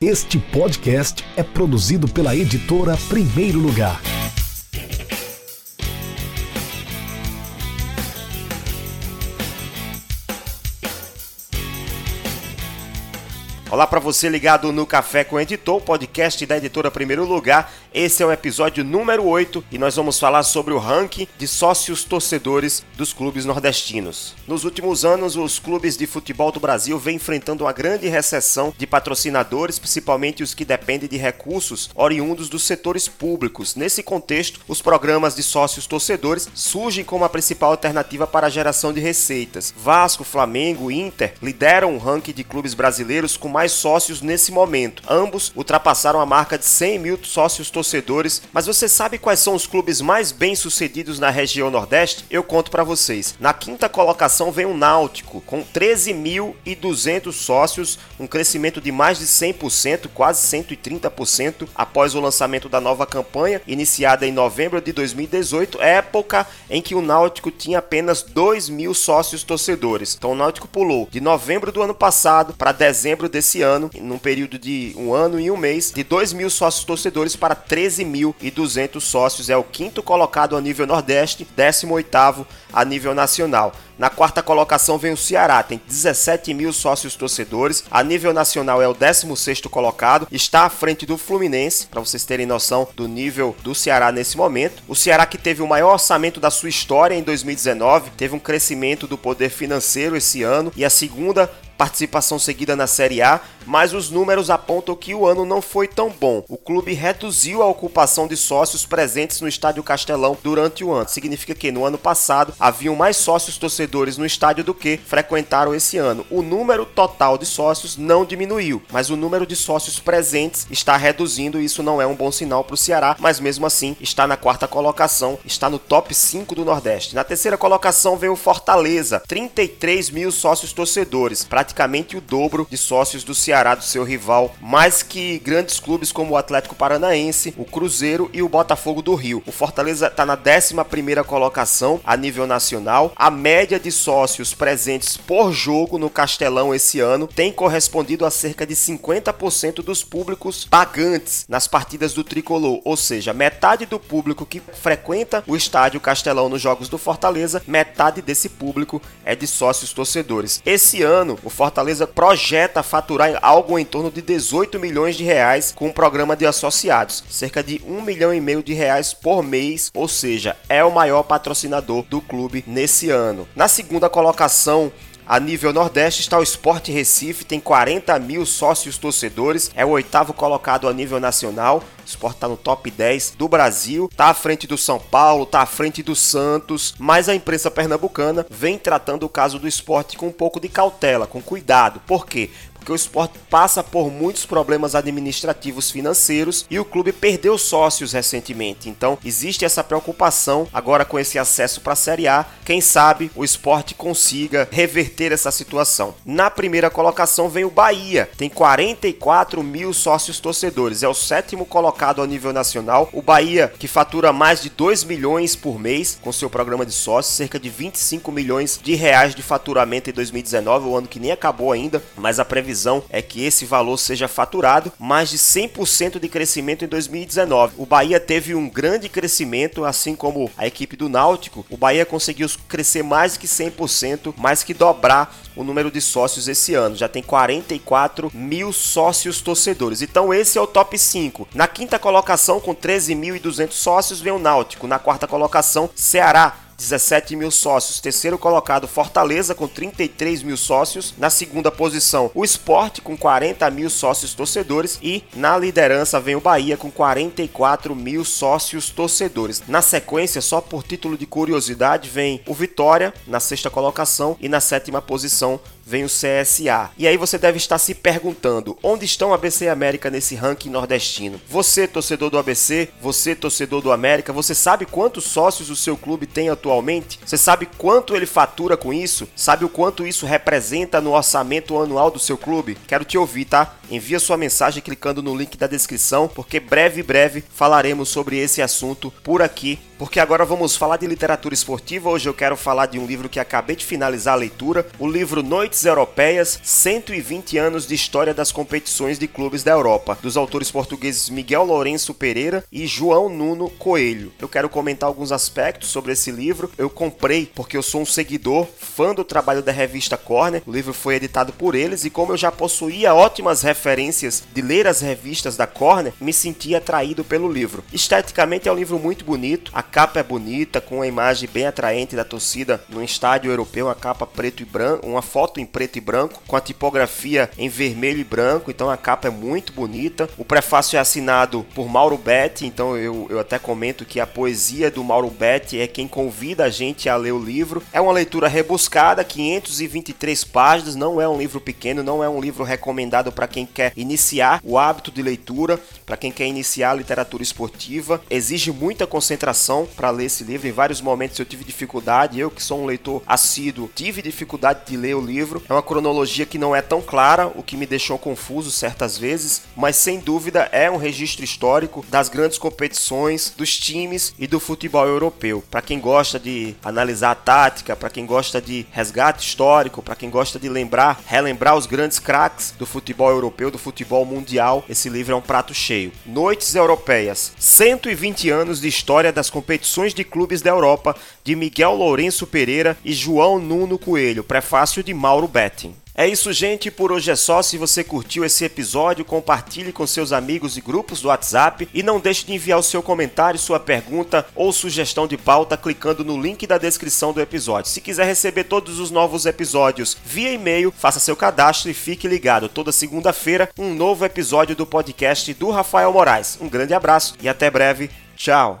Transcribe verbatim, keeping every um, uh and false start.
Este podcast é produzido pela editora Primeiro Lugar. Olá para você ligado no Café com o Editor, podcast da editora Primeiro Lugar. Esse é o episódio número oito e nós vamos falar sobre o ranking de sócios torcedores dos clubes nordestinos. Nos últimos anos, os clubes de futebol do Brasil vêm enfrentando uma grande recessão de patrocinadores, principalmente os que dependem de recursos oriundos dos setores públicos. Nesse contexto, os programas de sócios torcedores surgem como a principal alternativa para a geração de receitas. Vasco, Flamengo e Inter lideram o ranking de clubes brasileiros com mais sócios nesse momento. Ambos ultrapassaram a marca de cem mil sócios torcedores, mas você sabe quais são os clubes mais bem sucedidos na região Nordeste? Eu conto para vocês. Na quinta colocação vem o Náutico, com treze mil e duzentos sócios, um crescimento de mais de cem por cento, quase cento e trinta por cento, após o lançamento da nova campanha, iniciada em novembro de dois mil e dezoito, época em que o Náutico tinha apenas dois mil sócios torcedores. Então o Náutico pulou de novembro do ano passado para dezembro desse esse ano, num período de um ano e um mês, de dois mil sócios torcedores para treze mil e duzentos sócios. É o quinto colocado a nível Nordeste, décimo oitavo a nível nacional. Na quarta colocação vem o Ceará, tem dezessete mil sócios torcedores, a nível nacional é o décimo sexto colocado, está à frente do Fluminense, para vocês terem noção do nível do Ceará nesse momento. O Ceará, que teve o maior orçamento da sua história em dois mil e dezenove, teve um crescimento do poder financeiro esse ano e a segunda participação seguida na Série A, mas os números apontam que o ano não foi tão bom. O clube reduziu a ocupação de sócios presentes no estádio Castelão durante o ano. Significa que no ano passado haviam mais sócios torcedores no estádio do que frequentaram esse ano. O número total de sócios não diminuiu, mas o número de sócios presentes está reduzindo e isso não é um bom sinal para o Ceará, mas mesmo assim está na quarta colocação, está no top cinco do Nordeste. Na terceira colocação vem o Fortaleza, trinta e três mil sócios torcedores, praticamente o dobro de sócios do Ceará, do seu rival, mais que grandes clubes como o Atlético Paranaense, o Cruzeiro e o Botafogo do Rio. O Fortaleza está na décima primeira colocação a nível nacional. A média de sócios presentes por jogo no Castelão esse ano tem correspondido a cerca de cinquenta por cento dos públicos pagantes nas partidas do Tricolor, ou seja, metade do público que frequenta o estádio Castelão nos jogos do Fortaleza, metade desse público é de sócios torcedores. Esse ano, o Fortaleza projeta faturar algo em torno de dezoito milhões de reais com o programa de associados, cerca de um milhão e meio de reais por mês, ou seja, é o maior patrocinador do clube nesse ano. Na Na segunda colocação, a nível Nordeste, está o Sport Recife, tem quarenta mil sócios torcedores, é o oitavo colocado a nível nacional. O Sport está no top dez do Brasil, está à frente do São Paulo, está à frente do Santos, mas a imprensa pernambucana vem tratando o caso do Sport com um pouco de cautela, com cuidado. Por quê? Porque o Sport passa por muitos problemas administrativos financeiros e o clube perdeu sócios recentemente. Então existe essa preocupação agora com esse acesso para a Série A. Quem sabe o Sport consiga reverter essa situação. Na primeira colocação vem o Bahia, tem quarenta e quatro mil sócios torcedores, é o sétimo colocado a nível nacional. O Bahia, que fatura mais de dois milhões por mês com seu programa de sócios, cerca de vinte e cinco milhões de reais de faturamento em dois mil e dezenove, o ano que nem acabou ainda, mas a previsão é que esse valor seja faturado, mais de cem por cento de crescimento em dois mil e dezenove. O Bahia teve um grande crescimento, assim como a equipe do Náutico. O Bahia conseguiu crescer mais que cem por cento, mais que dobrar o número de sócios esse ano, já tem quarenta e quatro mil sócios torcedores. Então esse é o top cinco. Na quinta colocação, com treze mil e duzentos sócios, vem o Náutico. Na quarta colocação, Ceará, dezessete mil sócios. Terceiro colocado, Fortaleza, com trinta e três mil sócios. Na segunda posição, o Sport, com quarenta mil sócios torcedores. E na liderança vem o Bahia, com quarenta e quatro mil sócios torcedores. Na sequência, só por título de curiosidade, vem o Vitória, na sexta colocação. E na sétima posição vem o C S A. E aí você deve estar se perguntando, onde estão A B C e América nesse ranking nordestino? Você, torcedor do A B C, você, torcedor do América, você sabe quantos sócios o seu clube tem atualmente? Você sabe quanto ele fatura com isso? Sabe o quanto isso representa no orçamento anual do seu clube? Quero te ouvir, tá? Envia sua mensagem clicando no link da descrição, porque breve, breve falaremos sobre esse assunto por aqui. Porque agora vamos falar de literatura esportiva. Hoje eu quero falar de um livro que acabei de finalizar a leitura, o livro Noites Noites Europeias, cento e vinte anos de história das competições de clubes da Europa, dos autores portugueses Miguel Lourenço Pereira e João Nuno Coelho. Eu quero comentar alguns aspectos sobre esse livro. Eu comprei porque eu sou um seguidor, fã do trabalho da revista Corner. O livro foi editado por eles e, como eu já possuía ótimas referências de ler as revistas da Corner, me senti atraído pelo livro. Esteticamente é um livro muito bonito, a capa é bonita, com uma imagem bem atraente da torcida no estádio europeu, uma capa preto e branco, uma foto em preto e branco, com a tipografia em vermelho e branco, então a capa é muito bonita. O prefácio é assinado por Mauro Betti, então eu, eu até comento que a poesia do Mauro Betti é quem convida a gente a ler o livro. É uma leitura rebuscada, quinhentas e vinte e três páginas, não é um livro pequeno, não é um livro recomendado para quem quer iniciar o hábito de leitura, para quem quer iniciar a literatura esportiva. Exige muita concentração para ler esse livro. Em vários momentos eu tive dificuldade, eu que sou um leitor assíduo, tive dificuldade de ler o livro. É uma cronologia que não é tão clara, o que me deixou confuso certas vezes, mas sem dúvida é um registro histórico das grandes competições, dos times e do futebol europeu. Para quem gosta de analisar a tática, para quem gosta de resgate histórico, para quem gosta de lembrar, relembrar os grandes craques do futebol europeu, do futebol mundial, esse livro é um prato cheio. Noites Europeias, cento e vinte anos de história das competições de clubes da Europa, de Miguel Lourenço Pereira e João Nuno Coelho, prefácio de Mauro Betti. É isso, gente, por hoje é só. Se você curtiu esse episódio, compartilhe com seus amigos e grupos do WhatsApp e não deixe de enviar o seu comentário, sua pergunta ou sugestão de pauta clicando no link da descrição do episódio. Se quiser receber todos os novos episódios via e-mail, faça seu cadastro e fique ligado. Toda segunda-feira, um novo episódio do podcast do Rafael Moraes. Um grande abraço e até breve. Tchau!